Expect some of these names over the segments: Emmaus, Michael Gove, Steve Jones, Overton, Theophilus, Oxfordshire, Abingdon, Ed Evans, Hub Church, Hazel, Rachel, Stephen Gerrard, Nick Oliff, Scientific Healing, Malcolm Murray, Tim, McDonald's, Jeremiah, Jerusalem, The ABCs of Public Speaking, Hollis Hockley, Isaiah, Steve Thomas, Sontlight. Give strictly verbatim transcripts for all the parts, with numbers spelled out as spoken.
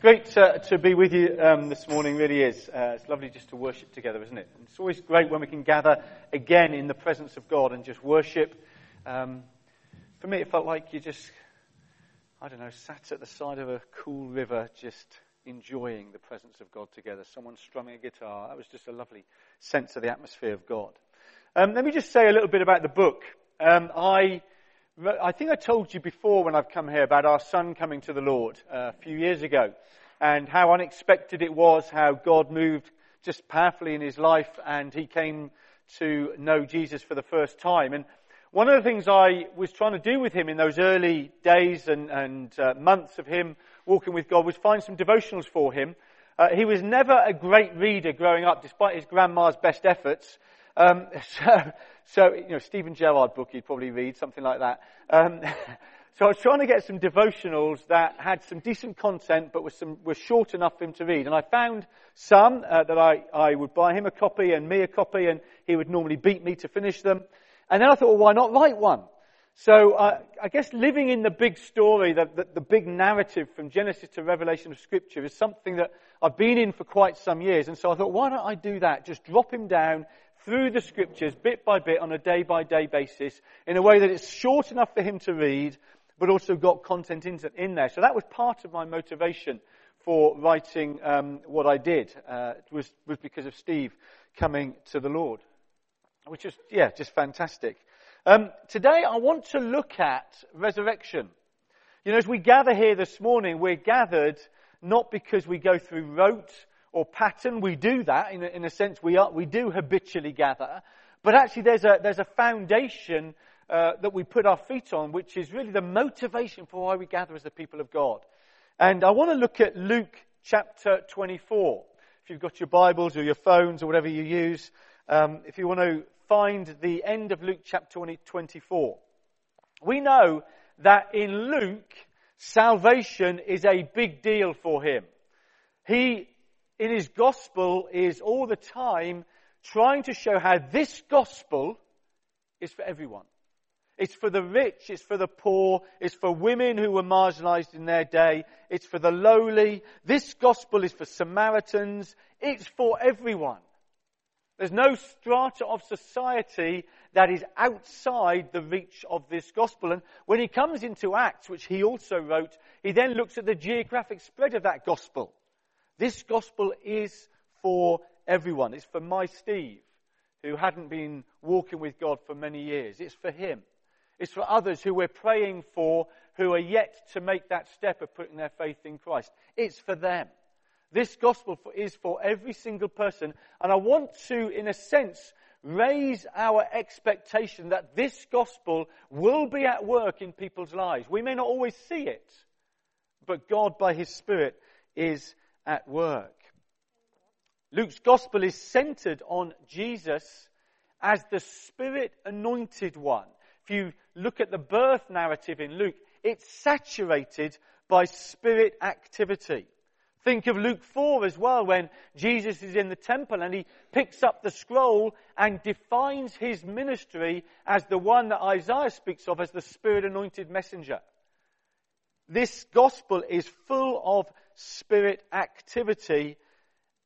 It's great to, to be with you um, this morning, really is. Uh, it's lovely just to worship together, isn't it? And it's always great when we can gather again in the presence of God and just worship. Um, for me, it felt like you just, I don't know, sat at the side of a cool river just enjoying the presence of God together. Someone strumming a guitar. That was just a lovely sense of the atmosphere of God. Um, let me just say a little bit about the book. Um, I... I think I told you before when I've come here about our son coming to the Lord uh, a few years ago, and how unexpected it was, how God moved just powerfully in his life, and he came to know Jesus for the first time. And one of the things I was trying to do with him in those early days and, and uh, months of him walking with God was find some devotionals for him. Uh, he was never a great reader growing up, despite his grandma's best efforts. Um, so, so, you know, Stephen Gerrard book you'd probably read, something like that. Um, so I was trying to get some devotionals that had some decent content, but were, some, were short enough for him to read. And I found some uh, that I, I would buy him a copy and me a copy, and he would normally beat me to finish them. And then I thought, well, why not write one? So uh, I guess living in the big story, the, the, the big narrative from Genesis to Revelation of Scripture is something that I've been in for quite some years. And so I thought, why don't I do that? Just drop him down through the Scriptures, bit by bit, on a day-by-day basis, in a way that it's short enough for him to read, but also got content in there. So that was part of my motivation for writing um, what I did, uh, was, was because of Steve coming to the Lord, which is, yeah, just fantastic. Um, today I want to look at resurrection. You know, as we gather here this morning, we're gathered not because we go through rote or pattern. We do that, in a, in a sense, we are, we do habitually gather, but actually there's a, there's a foundation uh, that we put our feet on, which is really the motivation for why we gather as the people of God. And I want to look at Luke chapter twenty-four. If you've got your Bibles or your phones or whatever you use, um, if you want to find the end of Luke chapter twenty-four. We know that in Luke, salvation is a big deal for him. He in his gospel is all the time trying to show how this gospel is for everyone. It's for the rich, it's for the poor, it's for women who were marginalized in their day, it's for the lowly. This gospel is for Samaritans, it's for everyone. There's no strata of society that is outside the reach of this gospel. And when he comes into Acts, which he also wrote, he then looks at the geographic spread of that gospel. This gospel is for everyone. It's for my Steve, who hadn't been walking with God for many years. It's for him. It's for others who we're praying for, who are yet to make that step of putting their faith in Christ. It's for them. This gospel is for every single person. And I want to, in a sense, raise our expectation that this gospel will be at work in people's lives. We may not always see it, but God, by his Spirit, is at work. Luke's gospel is centered on Jesus as the Spirit-anointed one. If you look at the birth narrative in Luke, it's saturated by Spirit activity. Think of Luke four as well, when Jesus is in the temple and he picks up the scroll and defines his ministry as the one that Isaiah speaks of as the Spirit-anointed messenger. This gospel is full of Spirit activity,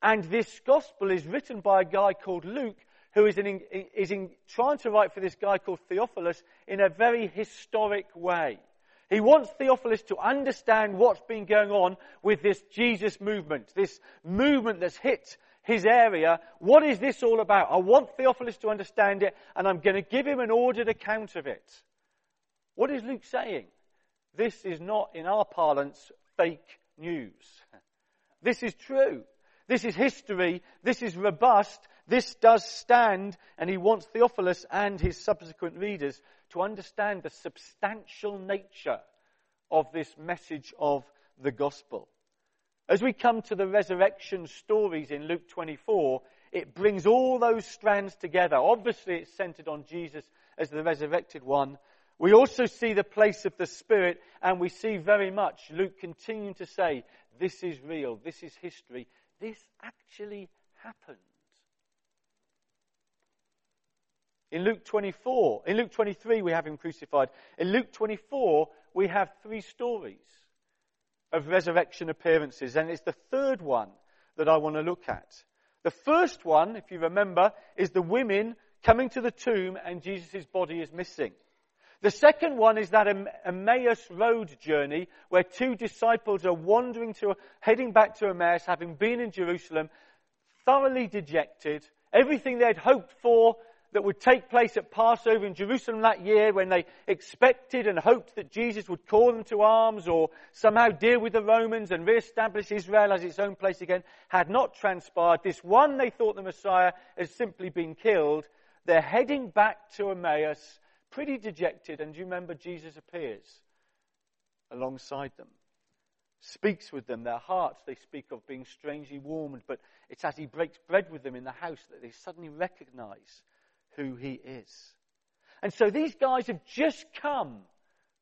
and this gospel is written by a guy called Luke, who is, in, is in, trying to write for this guy called Theophilus in a very historic way. He wants Theophilus to understand what's been going on with this Jesus movement, this movement that's hit his area. What is this all about? I want Theophilus to understand it, and I'm going to give him an ordered account of it. What is Luke saying? This is not, in our parlance, fake news. This is true. This is history. This is robust. This does stand. And he wants Theophilus and his subsequent readers to understand the substantial nature of this message of the gospel. As we come to the resurrection stories in Luke twenty-four, it brings all those strands together. Obviously, it's centered on Jesus as the resurrected one. We also see the place of the Spirit, and we see very much Luke continuing to say, this is real, this is history, this actually happened. In Luke twenty-four, in Luke twenty-three we have him crucified. In Luke twenty-four we have three stories. of resurrection appearances, and it's the third one that I want to look at. The first one, if you remember, is the women coming to the tomb and Jesus' body is missing. The second one is that Emmaus Road journey where two disciples are wandering to, heading back to Emmaus, having been in Jerusalem, thoroughly dejected. Everything they'd hoped for that would take place at Passover in Jerusalem that year, when they expected and hoped that Jesus would call them to arms or somehow deal with the Romans and re-establish Israel as its own place again, had not transpired. This one they thought the Messiah had simply been killed. They're heading back to Emmaus, pretty dejected, and you remember Jesus appears alongside them, speaks with them. Their hearts, they speak of being strangely warmed, but it's as he breaks bread with them in the house that they suddenly recognize who he is. And so these guys have just come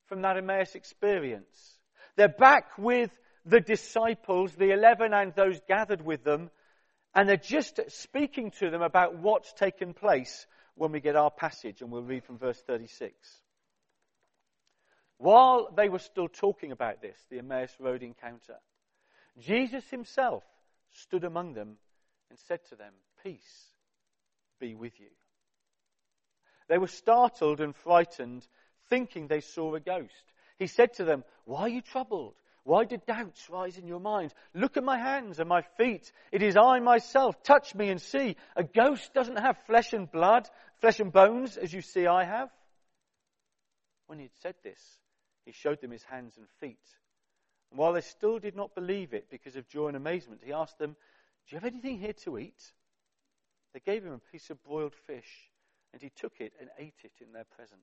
from that Emmaus experience. They're back with the disciples, the eleven and those gathered with them, and they're just speaking to them about what's taken place when we get our passage, and we'll read from verse thirty-six. While they were still talking about this, the Emmaus Road encounter, Jesus himself stood among them and said to them, "Peace be with you." They were startled and frightened, thinking they saw a ghost. He said to them, "Why are you troubled? Why do doubts rise in your minds? Look at my hands and my feet. It is I myself. Touch me and see. A ghost doesn't have flesh and blood, flesh and bones, as you see I have." When he had said this, he showed them his hands and feet. And while they still did not believe it because of joy and amazement, he asked them, "Do you have anything here to eat?" They gave him a piece of broiled fish, and he took it and ate it in their presence.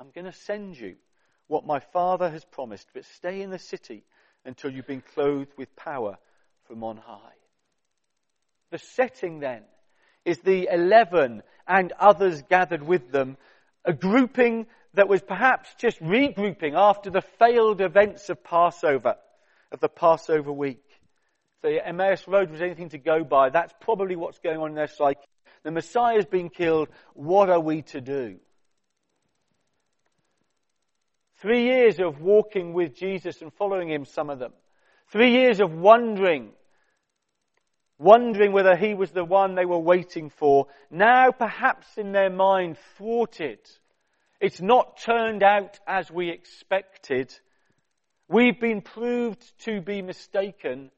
I'm going to send you what my Father has promised, but stay in the city until you've been clothed with power from on high." The setting then is the eleven and others gathered with them, a grouping that was perhaps just regrouping after the failed events of Passover, of the Passover week. The Emmaus Road was anything to go by. That's probably what's going on in their psyche. The Messiah's been killed. What are we to do? Three years of walking with Jesus and following him, some of them. Three years of wondering. Wondering whether he was the one they were waiting for. Now perhaps in their mind thwarted. It's not turned out as we expected. We've been proved to be mistaken.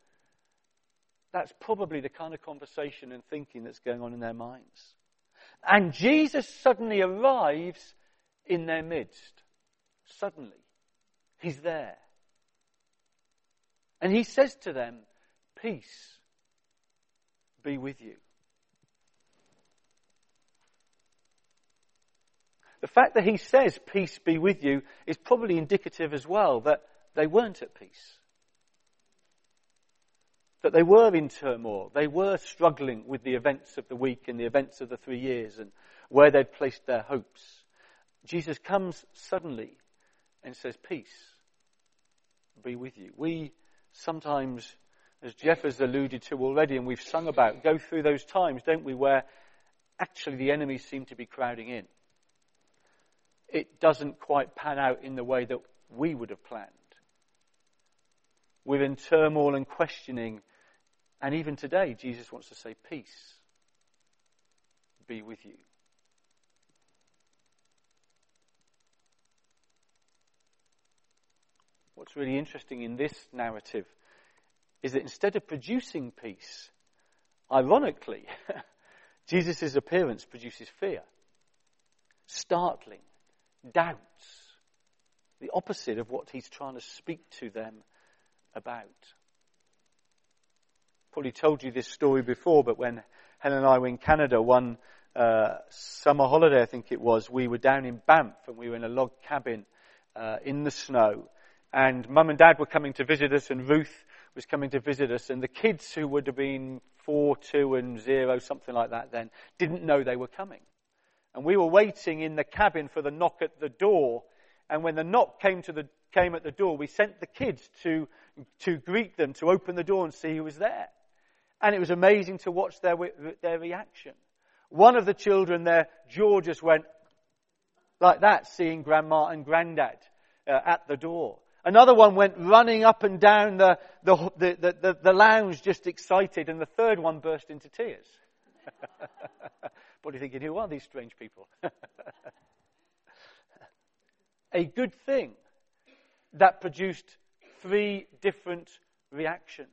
That's probably the kind of conversation and thinking that's going on in their minds. And Jesus suddenly arrives in their midst. Suddenly. He's there. And he says to them, "Peace be with you." The fact that he says, "Peace be with you," is probably indicative as well that they weren't at peace. That they were in turmoil. They were struggling with the events of the week and the events of the three years and where they'd placed their hopes. Jesus comes suddenly and says, "Peace be with you." We sometimes, as Jeff has alluded to already and we've sung about, go through those times, don't we, where actually the enemies seem to be crowding in. It doesn't quite pan out in the way that we would have planned. We're in turmoil and questioning, and even today Jesus wants to say, "Peace be with you." What's really interesting in this narrative is that instead of producing peace, ironically, Jesus' appearance produces fear. Startling. Doubts. The opposite of what he's trying to speak to them about. Probably told you this story before, but when Helen and I were in Canada one uh, summer holiday, I think it was, we were down in Banff and we were in a log cabin uh, in the snow. and Mum and Dad were coming to visit us, and Ruth was coming to visit us, and the kids, who would have been four, two and zero, something like that then, didn't know they were coming. And we were waiting in the cabin for the knock at the door, and when the knock came to the came at the door, we sent the kids to to greet them, to open the door and see who was there. And it was amazing to watch their their reaction. One of the children there, George, just went like that, seeing Grandma and Grandad uh, at the door. Another one went running up and down the the, the, the, the the lounge, just excited. And the third one burst into tears. Probably thinking, who are these strange people? A good thing that produced three different reactions.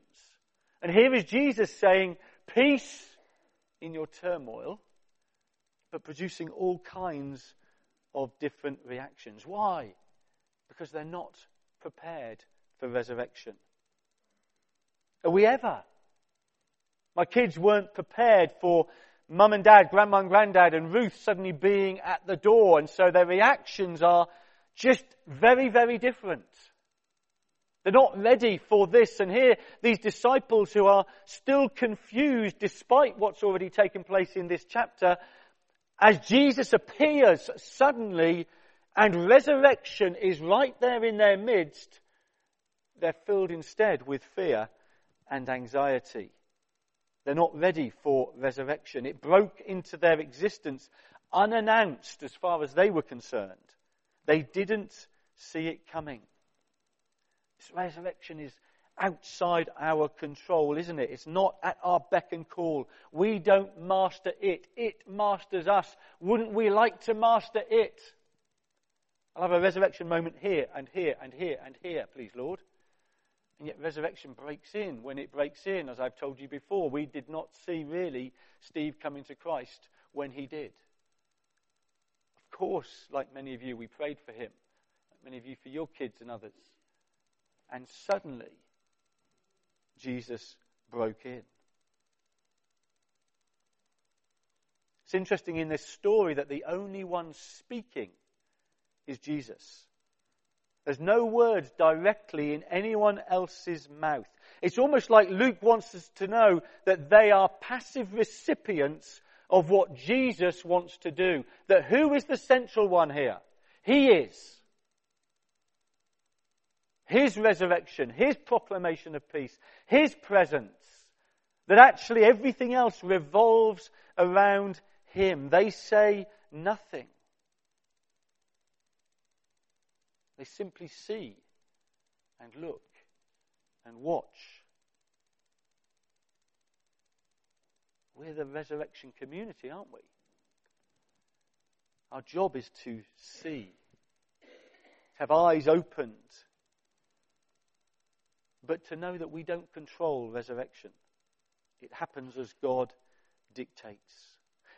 And here is Jesus saying, peace in your turmoil, but producing all kinds of different reactions. Why? Because they're not prepared for resurrection. Are we ever? My kids weren't prepared for Mum and Dad, Grandma and Grandad, and Ruth suddenly being at the door, and so their reactions are just very, very different. They're not ready for this. And here, these disciples who are still confused despite what's already taken place in this chapter, as Jesus appears suddenly and resurrection is right there in their midst, they're filled instead with fear and anxiety. They're not ready for resurrection. It broke into their existence unannounced as far as they were concerned. They didn't see it coming. This resurrection is outside our control, isn't it? It's not at our beck and call. We don't master it. It masters us. Wouldn't we like to master it? I'll have a resurrection moment here and here and here and here, please, Lord. And yet resurrection breaks in when it breaks in. As I've told you before, we did not see really Steve coming to Christ when he did. Of course, like many of you, we prayed for him. Like many of you, for your kids and others. And suddenly, Jesus broke in. It's interesting in this story that the only one speaking is Jesus. There's no words directly in anyone else's mouth. It's almost like Luke wants us to know that they are passive recipients of what Jesus wants to do. That who is the central one here? He is. His resurrection, his proclamation of peace, his presence, that actually everything else revolves around him. They say nothing. They simply see and look and watch. We're the resurrection community, aren't we? Our job is to see, to have eyes opened, but to know that we don't control resurrection. It happens as God dictates.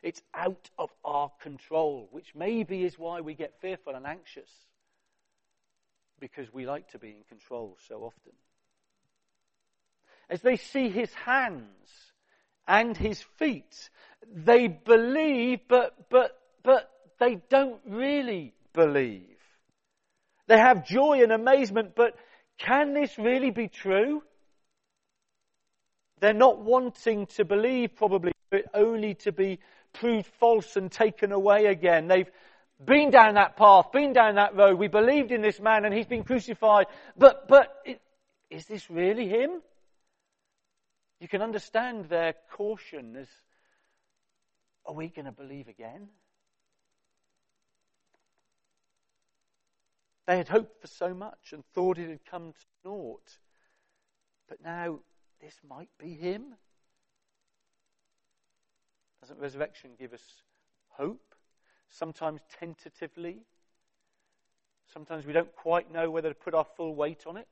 It's out of our control, which maybe is why we get fearful and anxious, because we like to be in control so often. As they see his hands and his feet, they believe, but but but they don't really believe. They have joy and amazement, but can this really be true? They're not wanting to believe, probably, but only to be proved false and taken away again. They've been down that path, been down that road. We believed in this man and he's been crucified. But, but, is this really him? You can understand their caution as, are we going to believe again? They had hoped for so much and thought it had come to naught. But now, this might be him? Doesn't resurrection give us hope? Sometimes tentatively. Sometimes we don't quite know whether to put our full weight on it.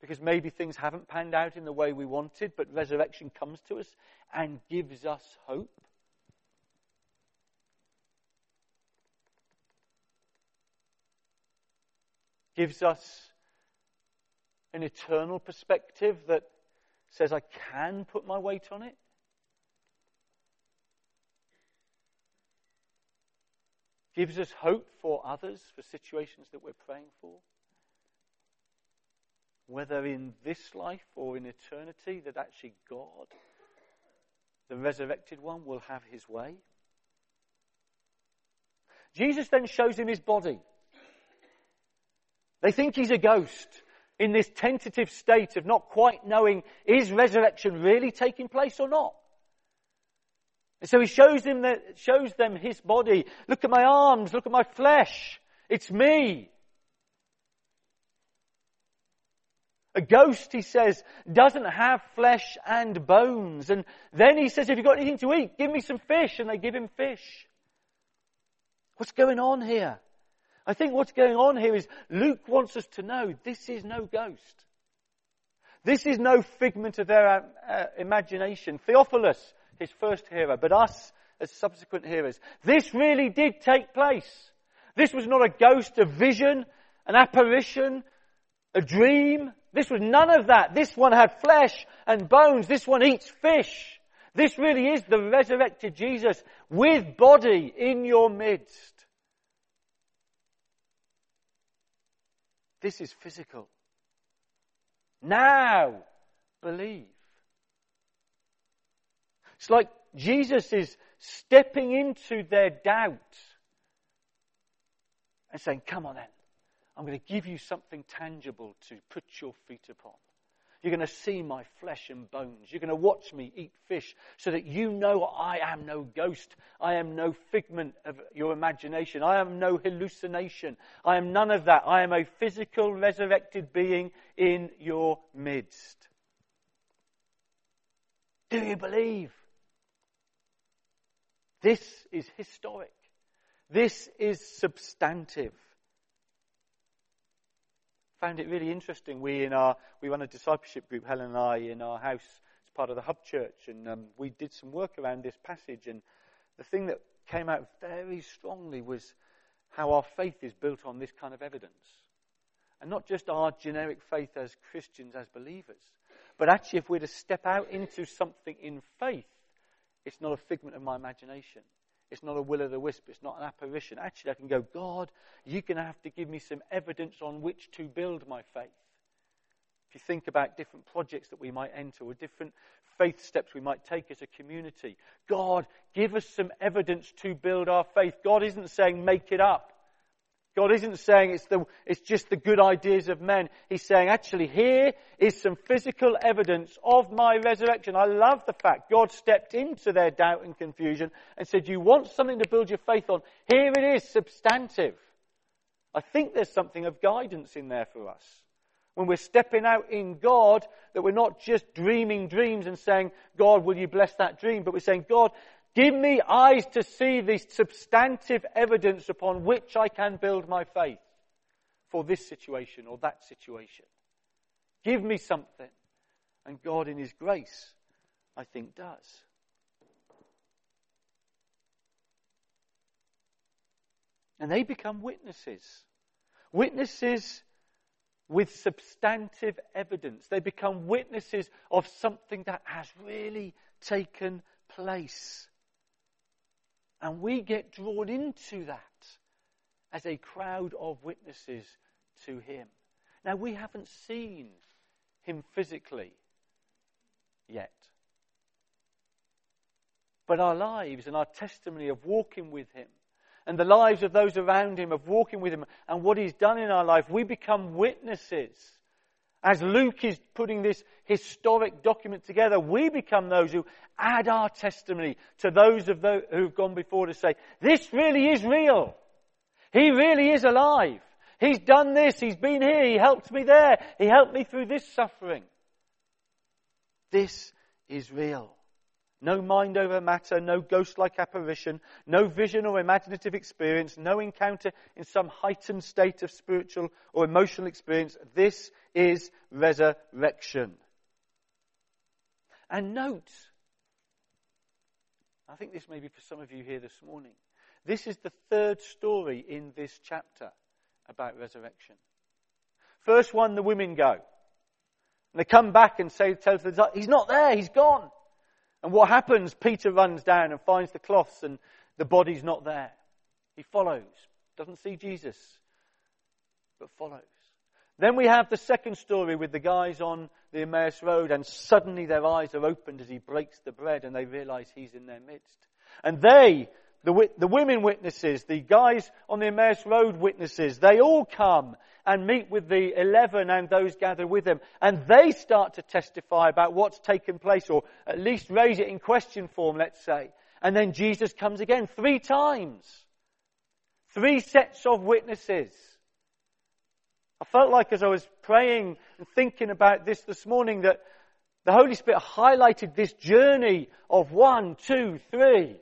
Because maybe things haven't panned out in the way we wanted, but resurrection comes to us and gives us hope. Gives us an eternal perspective that says I can put my weight on it. Gives us hope for others, for situations that we're praying for. whether in this life or in eternity, that actually God, the resurrected one, will have his way. Jesus then shows him his body. They think he's a ghost in this tentative state of not quite knowing, is resurrection really taking place or not? And so he shows him the, shows them his body. Look at my arms, look at my flesh. It's me. A ghost, he says, doesn't have flesh and bones. And then he says, if you've got anything to eat, give me some fish. And they give him fish. What's going on here? I think what's going on here is Luke wants us to know this is no ghost. This is no figment of their uh, imagination. Theophilus, his first hearer, but us as subsequent hearers. This really did take place. This was not a ghost, a vision, an apparition, a dream. This was none of that. This one had flesh and bones. This one eats fish. This really is the resurrected Jesus with body in your midst. This is physical. Now, believe. It's like Jesus is stepping into their doubt and saying, come on then, I'm going to give you something tangible to put your feet upon. You're going to see my flesh and bones. You're going to watch me eat fish so that you know I am no ghost. I am no figment of your imagination. I am no hallucination. I am none of that. I am a physical resurrected being in your midst. Do you believe? This is historic. This is substantive. Found it really interesting. We in our we run a discipleship group, Helen and I, in our house as part of the Hub Church, and um, we did some work around this passage. And the thing that came out very strongly was how our faith is built on this kind of evidence, and not just our generic faith as Christians, as believers, but actually if we're to step out into something in faith, it's not a figment of my imagination. It's not a will-o'-the-wisp. It's not an apparition. Actually, I can go, God, you're going to have to give me some evidence on which to build my faith. If you think about different projects that we might enter or different faith steps we might take as a community, God, give us some evidence to build our faith. God isn't saying make it up. God isn't saying it's the it's just the good ideas of men. He's saying, actually, here is some physical evidence of my resurrection. I love the fact God stepped into their doubt and confusion and said, you want something to build your faith on? Here it is, substantive. I think there's something of guidance in there for us. When we're stepping out in God, that we're not just dreaming dreams and saying, God, will you bless that dream? But we're saying, God, give me eyes to see the substantive evidence upon which I can build my faith for this situation or that situation. Give me something. And God in his grace, I think, does. And they become witnesses. Witnesses with substantive evidence. They become witnesses of something that has really taken place. And we get drawn into that as a crowd of witnesses to him. Now, we haven't seen him physically yet. But our lives and our testimony of walking with him and the lives of those around him, of walking with him and what he's done in our life, we become witnesses. As Luke is putting this historic document together, we become those who add our testimony to those of those who've gone before to say, this really is real. He really is alive. He's done this. He's been here. He helped me there. He helped me through this suffering. This is real. No mind over matter, no ghost-like apparition, no vision or imaginative experience, no encounter in some heightened state of spiritual or emotional experience. This is resurrection. And note, I think this may be for some of you here this morning, this is the third story in this chapter about resurrection. First one, the women go. And they come back and say, tell the disciples, he's not there, he's gone. And what happens? Peter runs down and finds the cloths and the body's not there. He follows. Doesn't see Jesus, but follows. Then we have the second story with the guys on the Emmaus Road, and suddenly their eyes are opened as he breaks the bread and they realize he's in their midst. And they, the, the women witnesses, the guys on the Emmaus Road witnesses, they all come and meet with the eleven and those gathered with them. And they start to testify about what's taken place, or at least raise it in question form, let's say. And then Jesus comes again three times. Three sets of witnesses. I felt like as I was praying and thinking about this this morning that the Holy Spirit highlighted this journey of one, two, three.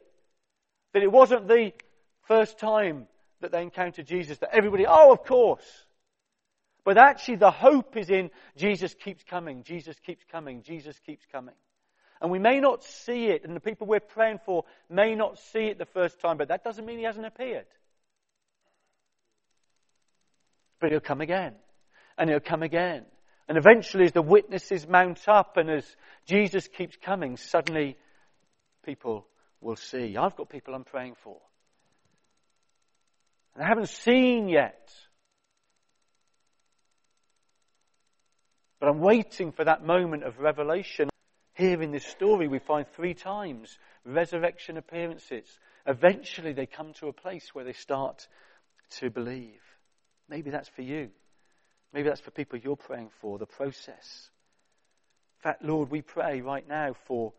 That it wasn't the first time that they encountered Jesus that everybody, oh, of course. But actually the hope is in Jesus keeps coming, Jesus keeps coming, Jesus keeps coming. And we may not see it, and the people we're praying for may not see it the first time, but that doesn't mean he hasn't appeared. But he'll come again, and he'll come again. And eventually as the witnesses mount up and as Jesus keeps coming, suddenly people will see. I've got people I'm praying for. And I haven't seen yet. But I'm waiting for that moment of revelation. Here in this story we find three times resurrection appearances. Eventually they come to a place where they start to believe. Maybe that's for you. Maybe that's for people you're praying for, the process. In fact, Lord, we pray right now for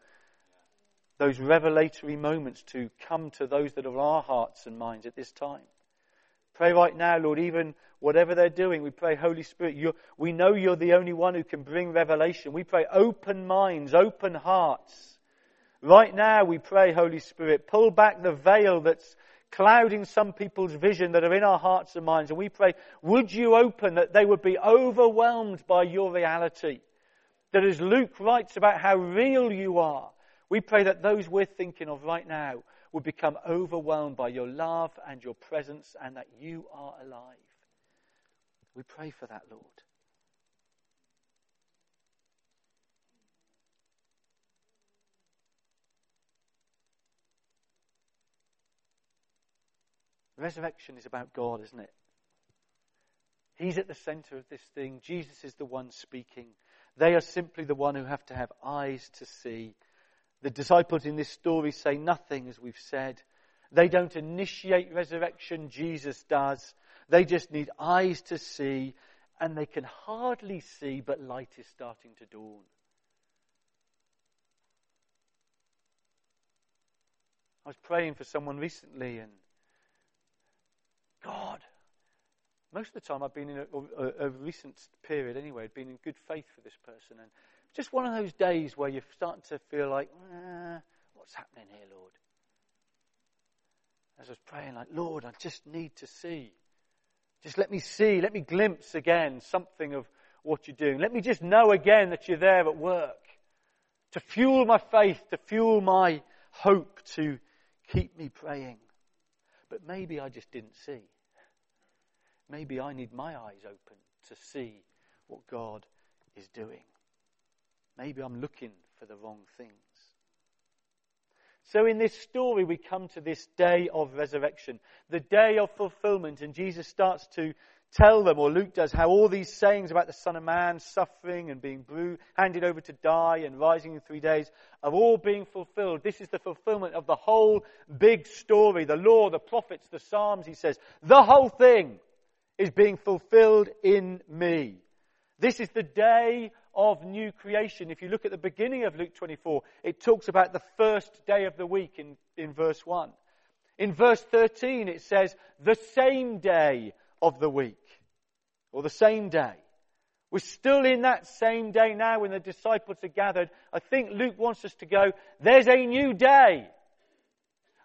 those revelatory moments to come to those that are in our hearts and minds at this time. Pray right now, Lord, even whatever they're doing, we pray, Holy Spirit, you're, we know you're the only one who can bring revelation. We pray open minds, open hearts. Right now we pray, Holy Spirit, pull back the veil that's clouding some people's vision that are in our hearts and minds. And we pray, would you open that they would be overwhelmed by your reality? That as Luke writes about how real you are, we pray that those we're thinking of right now would become overwhelmed by your love and your presence and that you are alive. We pray for that, Lord. Resurrection is about God, isn't it? He's at the centre of this thing. Jesus is the one speaking. They are simply the one who have to have eyes to see. The disciples in this story say nothing, as we've said. They don't initiate resurrection, Jesus does. They just need eyes to see, and they can hardly see, but light is starting to dawn. I was praying for someone recently, and God, most of the time I've been in a, a, a recent period anyway, I've been in good faith for this person. And just one of those days where you're starting to feel like, ah, what's happening here, Lord? As I was praying, like, Lord, I just need to see. Just let me see, let me glimpse again something of what you're doing. Let me just know again that you're there at work. To fuel my faith, to fuel my hope, to keep me praying. But maybe I just didn't see. Maybe I need my eyes open to see what God is doing. Maybe I'm looking for the wrong things. So in this story, we come to this day of resurrection, the day of fulfillment, and Jesus starts to tell them, or Luke does, how all these sayings about the Son of Man suffering and being handed over to die and rising in three days are all being fulfilled. This is the fulfillment of the whole big story, the law, the prophets, the Psalms, he says. The whole thing is being fulfilled in me. This is the day of new creation. If you look at the beginning of Luke twenty-four, it talks about the first day of the week in, in verse one. In verse thirteen, it says, the same day of the week, or the same day. We're still in that same day now when the disciples are gathered. I think Luke wants us to go, there's a new day.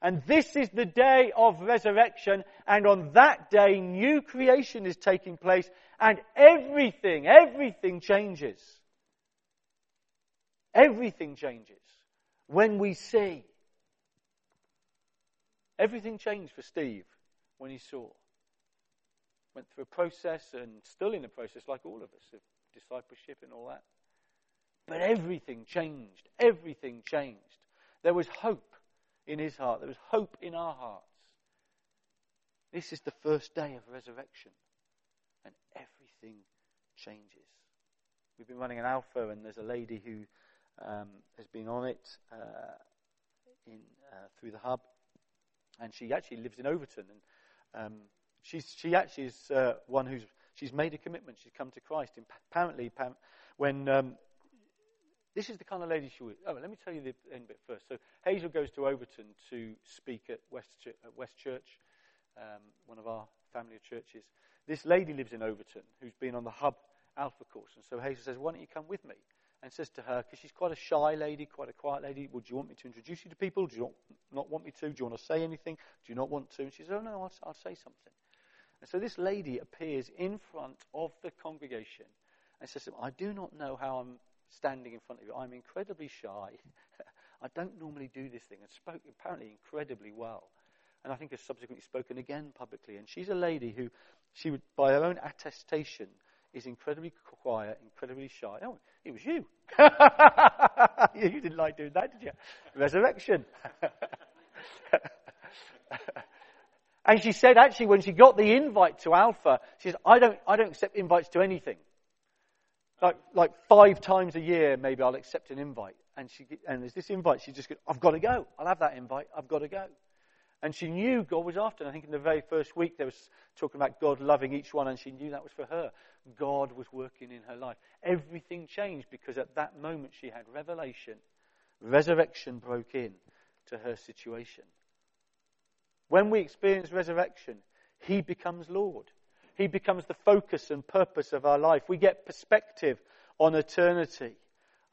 And this is the day of resurrection, and on that day new creation is taking place, and everything, everything changes. Everything changes when we see. Everything changed for Steve when he saw. Went through a process and still in the process, like all of us, of discipleship and all that. But everything changed. Everything changed. There was hope in his heart. There was hope in our hearts. This is the first day of resurrection. And everything changes. We've been running an alpha, and there's a lady who um, has been on it uh, in uh, through the hub, and she actually lives in Overton, and um, she's she actually is uh, one who's she's made a commitment. She's come to Christ. And apparently, when um, this is the kind of lady she was. Oh, let me tell you the end bit first. So Hazel goes to Overton to speak at West Ch- at West Church, um, one of our family of churches. This lady lives in Overton who's been on the hub alpha course, and so Hazel says, why don't you come with me? And says to her, because she's quite a shy lady, quite a quiet lady, well, do you want me to introduce you to people? Do you not, not want me to? Do you want to say anything? Do you not want to? And she says, oh no, I'll, I'll say something. And so this lady appears in front of the congregation and says, I do not know how I'm standing in front of you. I'm incredibly shy. I don't normally do this thing, and spoke apparently incredibly well. And I think has subsequently spoken again publicly. And she's a lady who, she would, by her own attestation, is incredibly quiet, incredibly shy. Oh, it was you. You didn't like doing that, did you? Resurrection. And she said, actually, when she got the invite to Alpha, she said, I don't, I don't accept invites to anything. Like, like five times a year, maybe I'll accept an invite. And she, and there's this invite. She just goes, I've got to go. I'll have that invite. I've got to go. And she knew God was after her. I think in the very first week, they were talking about God loving each one, and she knew that was for her. God was working in her life. Everything changed because at that moment she had revelation. Resurrection broke in to her situation. When we experience resurrection, He becomes Lord. He becomes the focus and purpose of our life. We get perspective on eternity.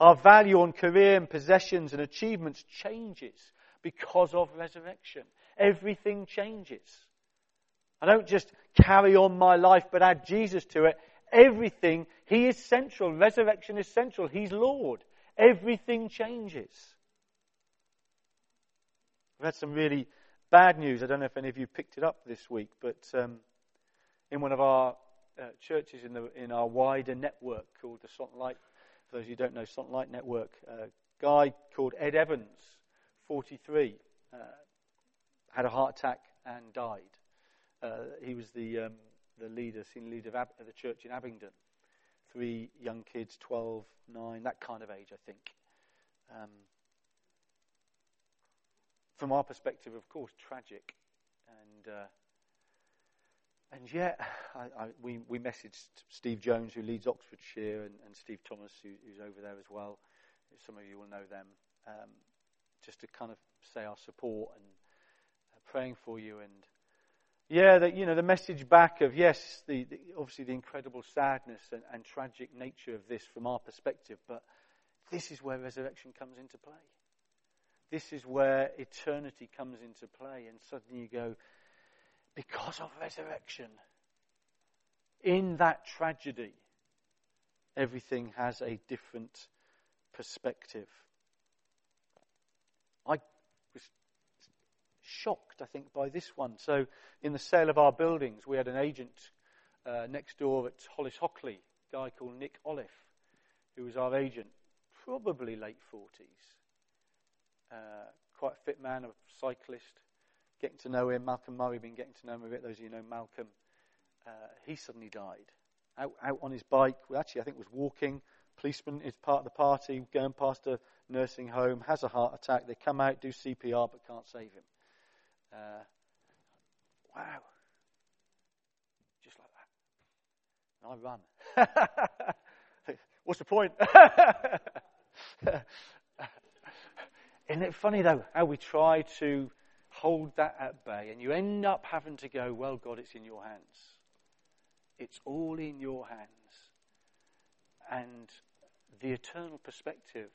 Our value on career and possessions and achievements changes because of resurrection. Everything changes. I don't just carry on my life but add Jesus to it. Everything, He is central. Resurrection is central. He's Lord. Everything changes. We've had some really bad news. I don't know if any of you picked it up this week, but um, in one of our uh, churches in the in our wider network called the Sontlight, for those who don't know, Sontlight Network, a guy called Ed Evans, forty-three, uh, had a heart attack and died. Uh, he was the um, the leader, senior leader of Ab- the church in Abingdon. Three young kids, twelve, nine, that kind of age, I think. Um, from our perspective, of course, tragic. And uh, and yet, I, I, we, we messaged Steve Jones, who leads Oxfordshire, and, and Steve Thomas, who, who's over there as well. Some of you will know them. Um, just to kind of say our support and praying for you, and yeah, that you know the message back of yes, the, the obviously the incredible sadness and, and tragic nature of this from our perspective, but this is where resurrection comes into play. This is where eternity comes into play, and suddenly you go, because of resurrection, in that tragedy, everything has a different perspective. I was shocked, I think, by this one. So in the sale of our buildings, we had an agent uh, next door at Hollis Hockley, a guy called Nick Oliff, who was our agent, probably late forties, uh, quite a fit man, a cyclist, getting to know him. Malcolm Murray, been getting to know him a bit, those of you know Malcolm. Uh, he suddenly died out, out on his bike. Well, actually, I think was walking. Policeman is part of the party, going past a nursing home, has a heart attack. They come out, do C P R, but can't save him. Uh, wow. Just like that. And I run. What's the point? Isn't it funny, though, how we try to hold that at bay, and you end up having to go, well, God, it's in your hands. It's all in your hands. And the eternal perspective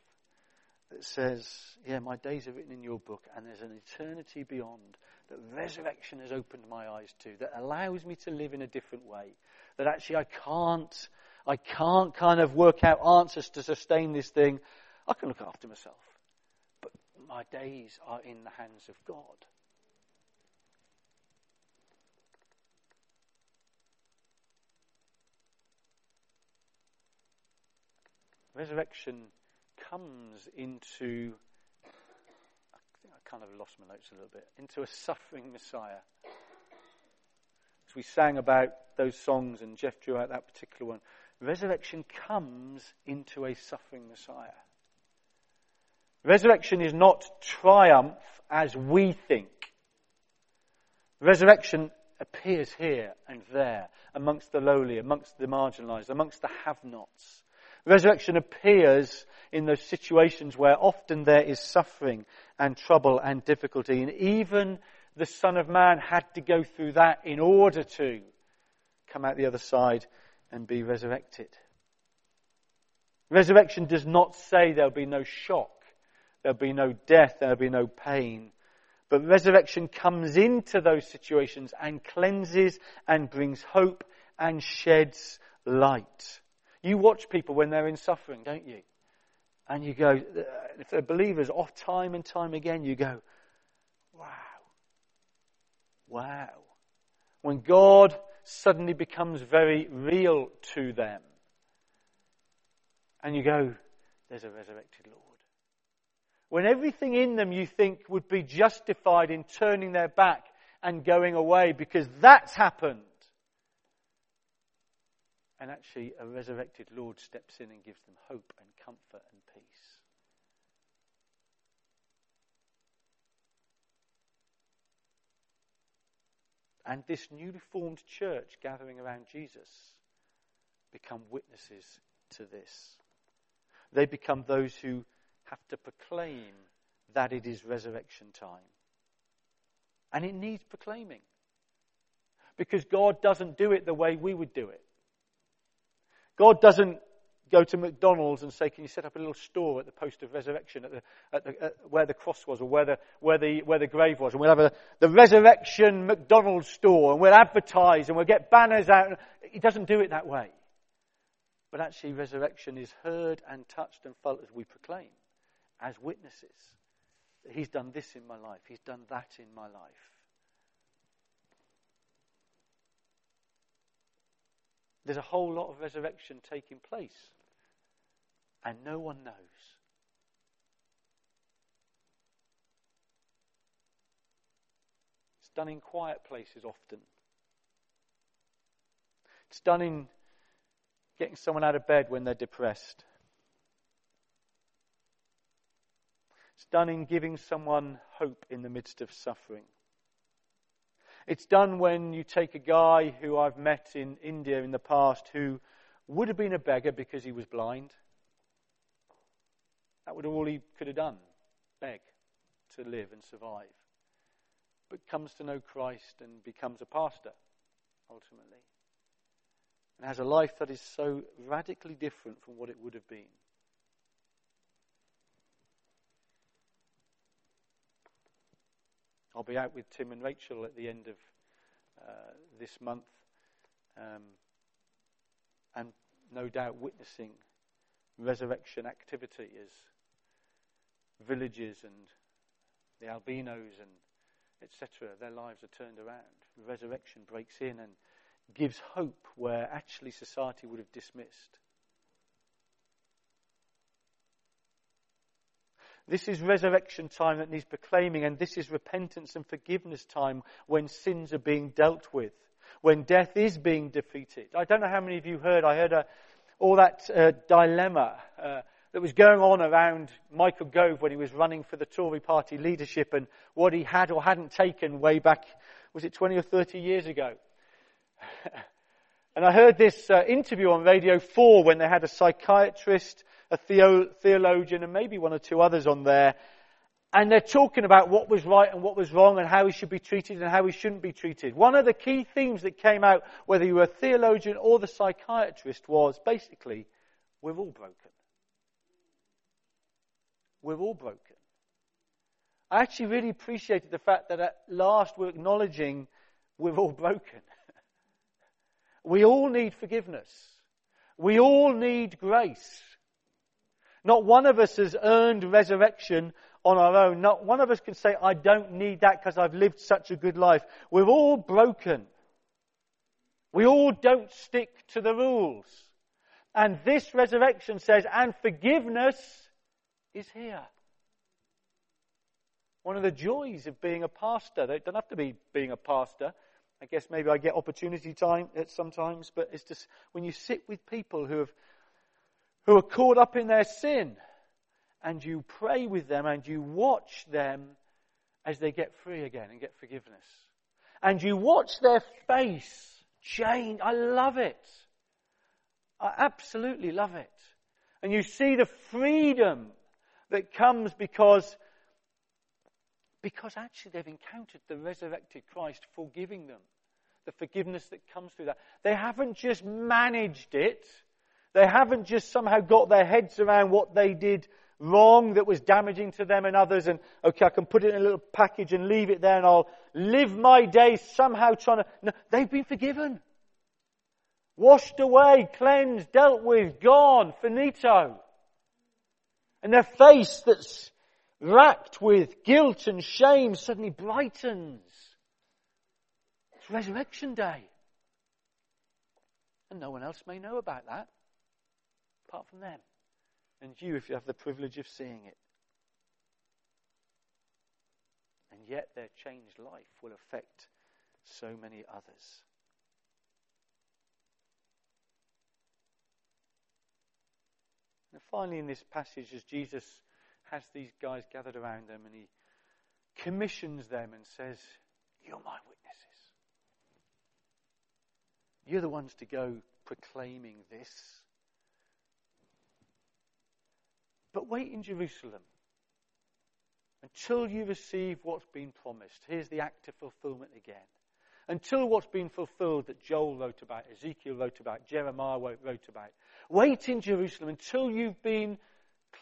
that says, yeah, my days are written in your book, and there's an eternity beyond that resurrection has opened my eyes to, that allows me to live in a different way, that actually I can't, I can't kind of work out answers to sustain this thing. I can look after myself, but my days are in the hands of God. Resurrection comes into, I think I kind of lost my notes a little bit, into a suffering Messiah. As we sang about those songs, and Jeff drew out that particular one, Resurrection comes into a suffering Messiah. Resurrection is not triumph as we think. Resurrection appears here and there, amongst the lowly, amongst the marginalised, amongst the have-nots. Resurrection appears in those situations where often there is suffering and trouble and difficulty. And even the Son of Man had to go through that in order to come out the other side and be resurrected. Resurrection does not say there'll be no shock, there'll be no death, there'll be no pain. But resurrection comes into those situations and cleanses and brings hope and sheds light. You watch people when they're in suffering, don't you? And you go, if they're believers, off time and time again, you go, wow, wow. When God suddenly becomes very real to them, and you go, there's a resurrected Lord. When everything in them you think would be justified in turning their back and going away because that's happened. And actually a resurrected Lord steps in and gives them hope and comfort and peace. And this newly formed church gathering around Jesus become witnesses to this. They become those who have to proclaim that it is resurrection time. And it needs proclaiming. Because God doesn't do it the way we would do it. God doesn't go to McDonald's and say, can you set up a little store at the post of resurrection, at the, at the, at where the cross was, or where the, where the, where the grave was, and we'll have a, the resurrection McDonald's store, and we'll advertise, and we'll get banners out. He doesn't do it that way. But actually resurrection is heard and touched and felt as we proclaim, as witnesses. He's done this in my life. He's done that in my life. There's a whole lot of resurrection taking place, and no one knows. It's done in quiet places often. It's done in getting someone out of bed when they're depressed. It's done in giving someone hope in the midst of suffering. It's done when you take a guy who I've met in India in the past who would have been a beggar because he was blind. That would have all he could have done, beg, to live and survive. But comes to know Christ and becomes a pastor, ultimately. And has a life that is so radically different from what it would have been. I'll be out with Tim and Rachel at the end of uh, this month, um, and no doubt witnessing resurrection activity as villages and the albinos and et cetera, their lives are turned around. Resurrection breaks in and gives hope where actually society would have dismissed. This is resurrection time that needs proclaiming, and this is repentance and forgiveness time when sins are being dealt with, when death is being defeated. I don't know how many of you heard, I heard a, all that uh, dilemma uh, that was going on around Michael Gove when he was running for the Tory party leadership and what he had or hadn't taken way back, was it twenty or thirty years ago? And I heard this uh, interview on Radio four when they had a psychiatrist, a theo- theologian, and maybe one or two others on there. And they're talking about what was right and what was wrong and how he should be treated and how he shouldn't be treated. One of the key themes that came out, whether you were a theologian or the psychiatrist, was basically, we're all broken. We're all broken. I actually really appreciated the fact that at last we're acknowledging we're all broken. We all need forgiveness. We all need grace. Not one of us has earned resurrection on our own. Not one of us can say, I don't need that because I've lived such a good life. We're all broken. We all don't stick to the rules. And this resurrection says, and forgiveness is here. One of the joys of being a pastor, they don't have to be being a pastor, I guess maybe I get opportunity time at sometimes, but it's just when you sit with people who have who are caught up in their sin, and you pray with them and you watch them as they get free again and get forgiveness. And you watch their face change. I love it. I absolutely love it. And you see the freedom that comes because, because actually they've encountered the resurrected Christ forgiving them. The forgiveness that comes through that. They haven't just managed it. They haven't just somehow got their heads around what they did wrong that was damaging to them and others, and okay, I can put it in a little package and leave it there and I'll live my day somehow trying to... No, they've been forgiven. Washed away, cleansed, dealt with, gone, finito. And their face that's racked with guilt and shame suddenly brightens. It's Resurrection Day. And no one else may know about that, apart from them. And you, if you have the privilege of seeing it. And yet their changed life will affect so many others. And finally in this passage, as Jesus has these guys gathered around them and he commissions them and says, "You're my witnesses. You're the ones to go proclaiming this. But wait in Jerusalem until you receive what's been promised." Here's the act of fulfillment again. Until what's been fulfilled that Joel wrote about, Ezekiel wrote about, Jeremiah wrote about. Wait in Jerusalem until you've been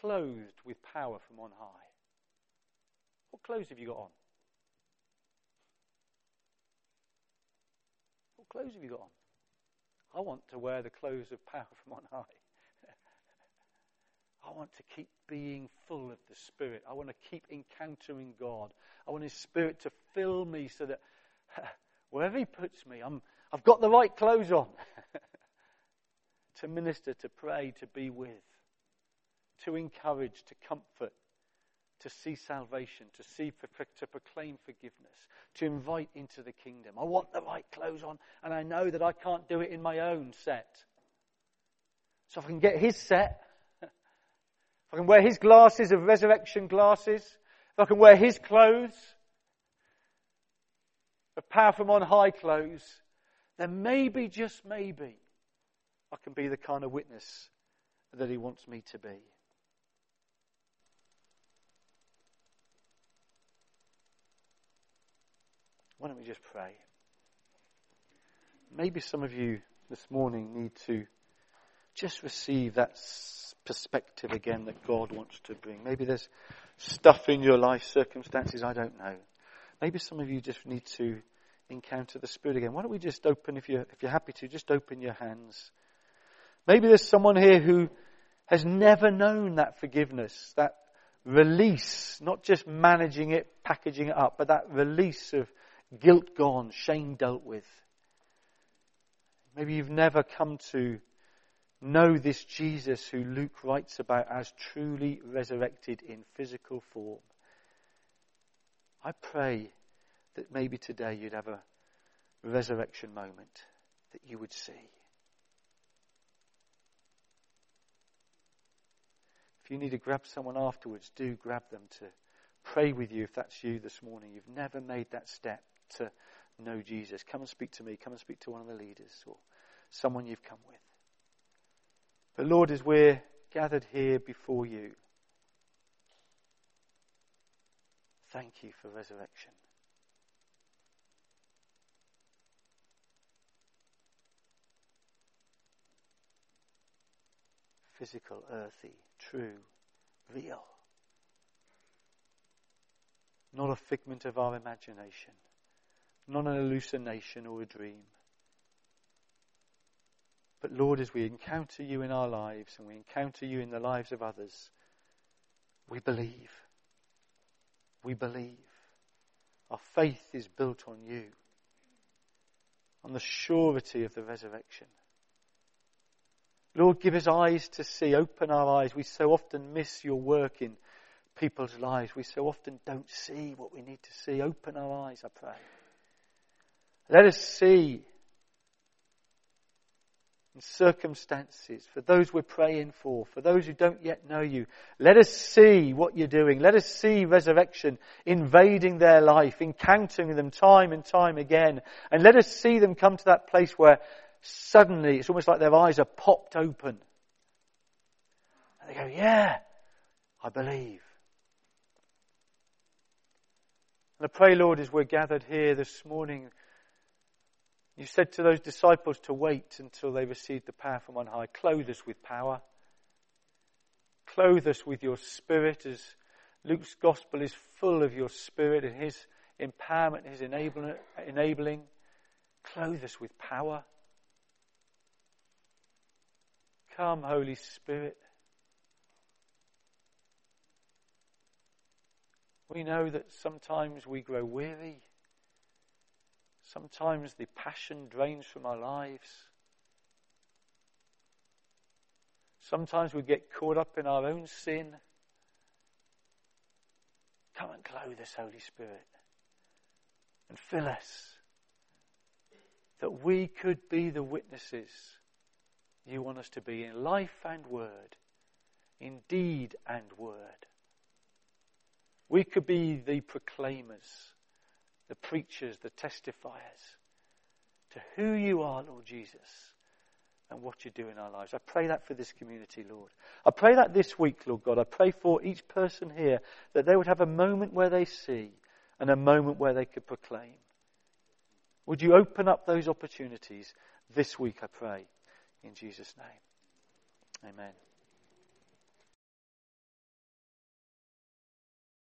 clothed with power from on high. What clothes have you got on? What clothes have you got on? I want to wear the clothes of power from on high. I want to keep being full of the Spirit. I want to keep encountering God. I want His Spirit to fill me so that wherever He puts me, I'm, I've got the right clothes on. To minister, to pray, to be with, to encourage, to comfort, to see salvation, to see, to proclaim forgiveness, to invite into the kingdom. I want the right clothes on, and I know that I can't do it in my own set. So if I can get His set, if I can wear His glasses of resurrection glasses, if I can wear His clothes, of power from on high clothes, then maybe, just maybe, I can be the kind of witness that He wants me to be. Why don't we just pray? Maybe some of you this morning need to just receive that perspective again that God wants to bring. Maybe there's stuff in your life, circumstances, I don't know. Maybe some of you just need to encounter the Spirit again. Why don't we just open, if you're, if you're happy to, just open your hands. Maybe there's someone here who has never known that forgiveness, that release, not just managing it, packaging it up, but that release of guilt gone, shame dealt with. Maybe you've never come to know this Jesus who Luke writes about as truly resurrected in physical form. I pray that maybe today you'd have a resurrection moment that you would see. If you need to grab someone afterwards, do grab them to pray with you if that's you this morning. You've never made that step to know Jesus. Come and speak to me. Come and speak to one of the leaders or someone you've come with. But Lord, as we're gathered here before you, thank you for resurrection. Physical, earthy, true, real. Not a figment of our imagination. Not an hallucination or a dream. But Lord, as we encounter you in our lives and we encounter you in the lives of others, we believe. We believe. Our faith is built on you, on the surety of the resurrection. Lord, give us eyes to see, open our eyes. We so often miss your work in people's lives. We so often don't see what we need to see. Open our eyes, I pray. Let us see in circumstances, for those we're praying for, for those who don't yet know you, let us see what you're doing. Let us see resurrection invading their life, encountering them time and time again. And let us see them come to that place where suddenly it's almost like their eyes are popped open. And they go, yeah, I believe. And I pray, Lord, as we're gathered here this morning, you said to those disciples to wait until they received the power from on high. Clothe us with power. Clothe us with your Spirit, as Luke's Gospel is full of your Spirit and his empowerment, his enabling. Clothe us with power. Come, Holy Spirit. We know that sometimes we grow weary. Sometimes the passion drains from our lives. Sometimes we get caught up in our own sin. Come and clothe us, Holy Spirit, and fill us, that we could be the witnesses you want us to be in life and word, in deed and word. We could be the proclaimers, the preachers, the testifiers to who you are, Lord Jesus, and what you do in our lives. I pray that for this community, Lord. I pray that this week, Lord God. I pray for each person here that they would have a moment where they see and a moment where they could proclaim. Would you open up those opportunities this week, I pray, in Jesus' name. Amen.